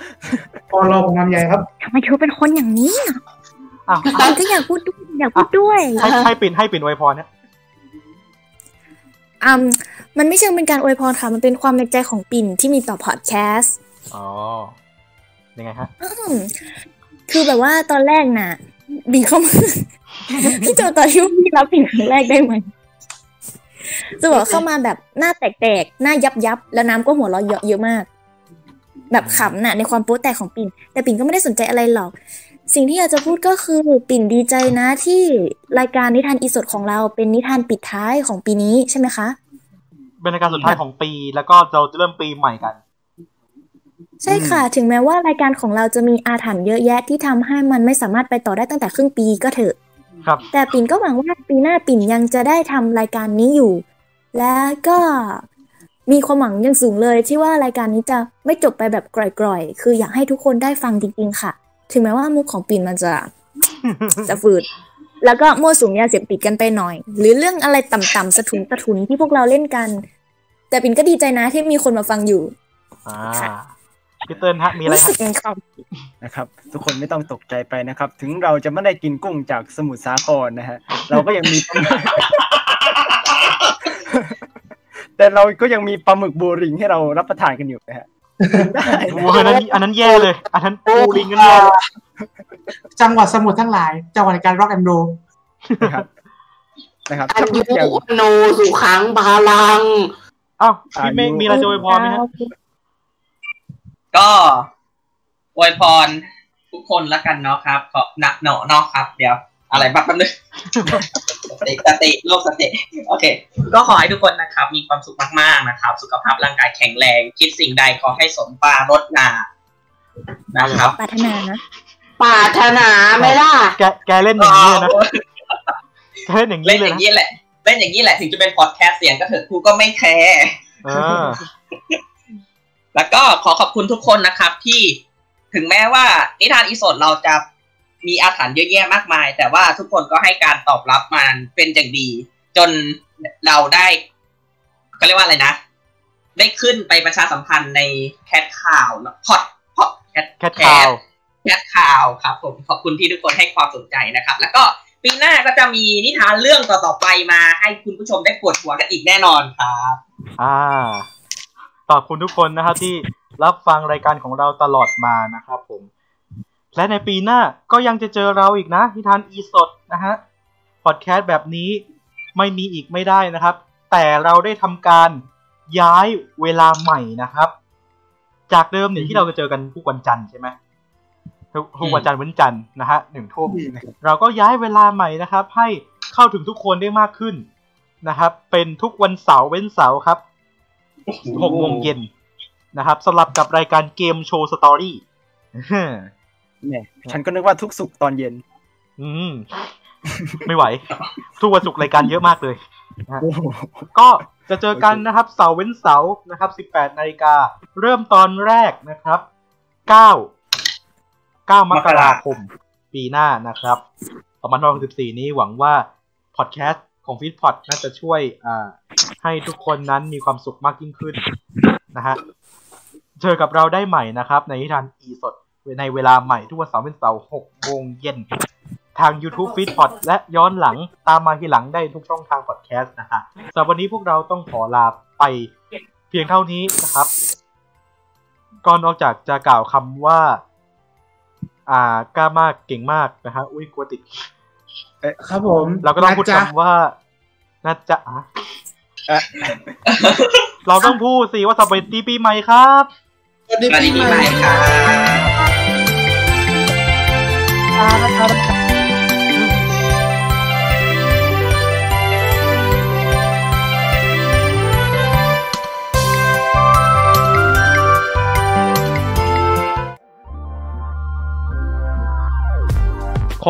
พอเราทำใหญ่ครับทำไมเธอเป็นคนอย่างนี้อ้าวฉันก็อยากพูดด้วยอยากพูดด้วยให้ให้ปิ่นให้ปิ่นอวยพรนะอืมมันไม่เชิงเป็นการอวยพรค่ะมันเป็นความในใจของปิ่นที่มีต่อพอดแคสต์อ๋อยังไงฮะคือแบบว่าตอนแรกน่ะบินเข้ามาพี่โจตอนที่พี่รับปิ่นครั้งแรกได้ไหมจะบอกเข้ามาแบบหน้าแตกๆหน้ายับๆแล้วน้ำก็หัวเราะเยอะเยอะมากแบบขำน่ะในความโป๊ะแตกของปิ่นแต่ปิ่นก็ไม่ได้สนใจอะไรหรอกสิ่งที่อยากจะพูดก็คือปิ่นดีใจนะที่รายการนิทานอีสดของเราเป็นนิทานปิดท้ายของปีนี้ใช่ไหมคะเป็นรายการสุดท้ายของปีแล้วก็เราจะเริ่มปีใหม่กันใช่ค่ะถึงแม้ว่ารายการของเราจะมีอาถรรพ์เยอะแยะที่ทำให้มันไม่สามารถไปต่อได้ตั้งแต่ครึ่งปีก็เถอะแต่ปิ่นก็หวังว่าปีหน้าปิ่นยังจะได้ทำรายการนี้อยู่และก็มีความหวังอย่างสูงเลยที่ว่ารายการนี้จะไม่จบไปแบบกร่อยๆคืออยากให้ทุกคนได้ฟังจริงๆค่ะถึงแม้ว่ามุกของปิ่นมันจะจะฝืดแล้วก็มั่วสุมยาเสพติดกันไปหน่อยหรือเรื่องอะไรต่ำๆสะทุนสะทุนที่พวกเราเล่นกันแต่ปิ่นก็ดีใจนะที่มีคนมาฟังอยู่ค่ะพี่เติ้ลฮะมีอะไรครับนะครับทุกคนไม่ต้องตกใจไปนะครับถึงเราจะไม่ได้กินกุ้งจากสมุทรสาครนะฮะเราก็ยังมีแต่เราก็ยังมีปลาหมึกบูริงให้เรารับประทานกันอยู่นะฮะอันนั้นอันนั้นแย่เลยอันนั้นบูริงกันเลยจังหวัดสมุทรทั้งหลายจังหวัดการร็อกแอนด์โรล นะครับอัญยุโนสุขังพลังอ้าวพี่เมฆมีอะไรจะอวยพรไหมครับก็อวยพรทุกคนละกันเนาะครับขอหนักหน่อเนาะครับเดี๋ยวอะไรบักกันเลยสติโลกสติโอเคก็ขอให้ทุกคนนะครับมีความสุขมากๆนะครับสุขภาพร่างกายแข็งแรงคิดสิ่งใดขอให้สมปรารถนานะครับปรารถนานะปรารถนาไม่ล่ะแกแกเล่นอย่างนี้นะเล่นอย่างนี้เลยเล่นอย่างนี้แหละเล่นอย่างนี้แหละถึงจะเป็นพอดแคสต์เสียงก็เถอะกูก็ไม่แคร์แล้วก็ขอขอบคุณทุกคนนะครับที่ถึงแม้ว่านิทานอีสดเราจะมีอาถรรพ์เยอะแยะมากมายแต่ว่าทุกคนก็ให้การตอบรับมันเป็นอย่างดีจนเราได้ก็เรียกว่าอะไรนะได้ขึ้นไปประชาสัมพันธ์ในแคทข่าวพอดพอดแคทแคทข่าวแคทข่าวครับผมขอบคุณที่ทุกคนให้ความสนใจนะครับแล้วก็ปีหน้าก็จะมีนิทานเรื่องต่อๆไปมาให้คุณผู้ชมได้ปวดหัวกันอีกแน่นอนครับอ่าขอบคุณทุกคนนะครับที่รับฟังรายการของเราตลอดมานะครับผมและในปีหน้าก็ยังจะเจอเราอีกนะนิทานอีสดนะฮะพอดแคสต์แบบนี้ไม่มีอีกไม่ได้นะครับแต่เราได้ทำการย้ายเวลาใหม่นะครับจากเดิมเนี่ยที่เราจะเจอกันทุกวันจันทร์ใช่ไหมทุกวันจันทร์วันจันทร์นะฮะหนึ่งทุ่มเราก็ย้ายเวลาใหม่นะครับให้เข้าถึงทุกคนได้มากขึ้นนะครับเป็นทุกวันเสาร์เว้นเสาร์ครับหกโมงเย็นนะครับสลับกับรายการเกมโชว์สตอรี่เนี่ยฉันก็นึกว่าทุกศุกร์ตอนเย็นอืมไม่ไหวทุกวันศุกร์รายการเยอะมากเลยนะก็จะเจอกันนะครับเสาร์เว้นเสาร์นะครับ สิบแปดนาฬิกา นเริ่มตอนแรกนะครับเก้ามกราคมปีหน้านะครับสองพันห้าร้อยหกสิบสี่นี้หวังว่าพอดแคสต์ของฟีดพอดน่าจะช่วยอ่าให้ทุกคนนั้นมีความสุขมากยิ่งขึ้นนะฮะเจอกับเราได้ใหม่นะครับในนิทานอีสดในเวลาใหม่ทุกวันเสาร์เป็นเสาร์หกโมงเย็นทาง YouTube Feedpod และย้อนหลังตามมาทีหลังได้ทุกช่องทางพอดแคสต์นะฮะสำหรับวันนี้พวกเราต้องขอลาไปเพียงเท่านี้นะครับก่อนออกจากจะกล่าวคำว่าอ่ากล้ามากเก่งมากนะฮะอุ้ยกลัวติดเอ๊ะครับผมเราก็ต้องพูดคำว่าน่าจะอ่ะเราต้องพูดสิว่าสวัสดีปีใหม่ครับสวัสดีปีใหม่ครับ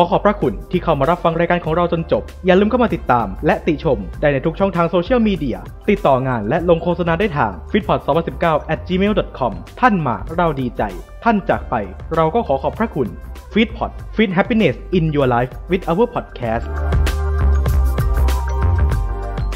ขอขอบพระคุณที่เข้ามารับฟังรายการของเราจนจบอย่าลืมเข้ามาติดตามและติชมได้ในทุกช่องทางโซเชียลมีเดียติดต่องานและลงโฆษณาได้ทาง ฟีดพอด สองพันสิบเก้า แอท จีเมล ดอท คอม ท่านมาเราดีใจท่านจากไปเราก็ขอขอบพระคุณ Feedpod Feed Happiness in Your Life with Our Podcast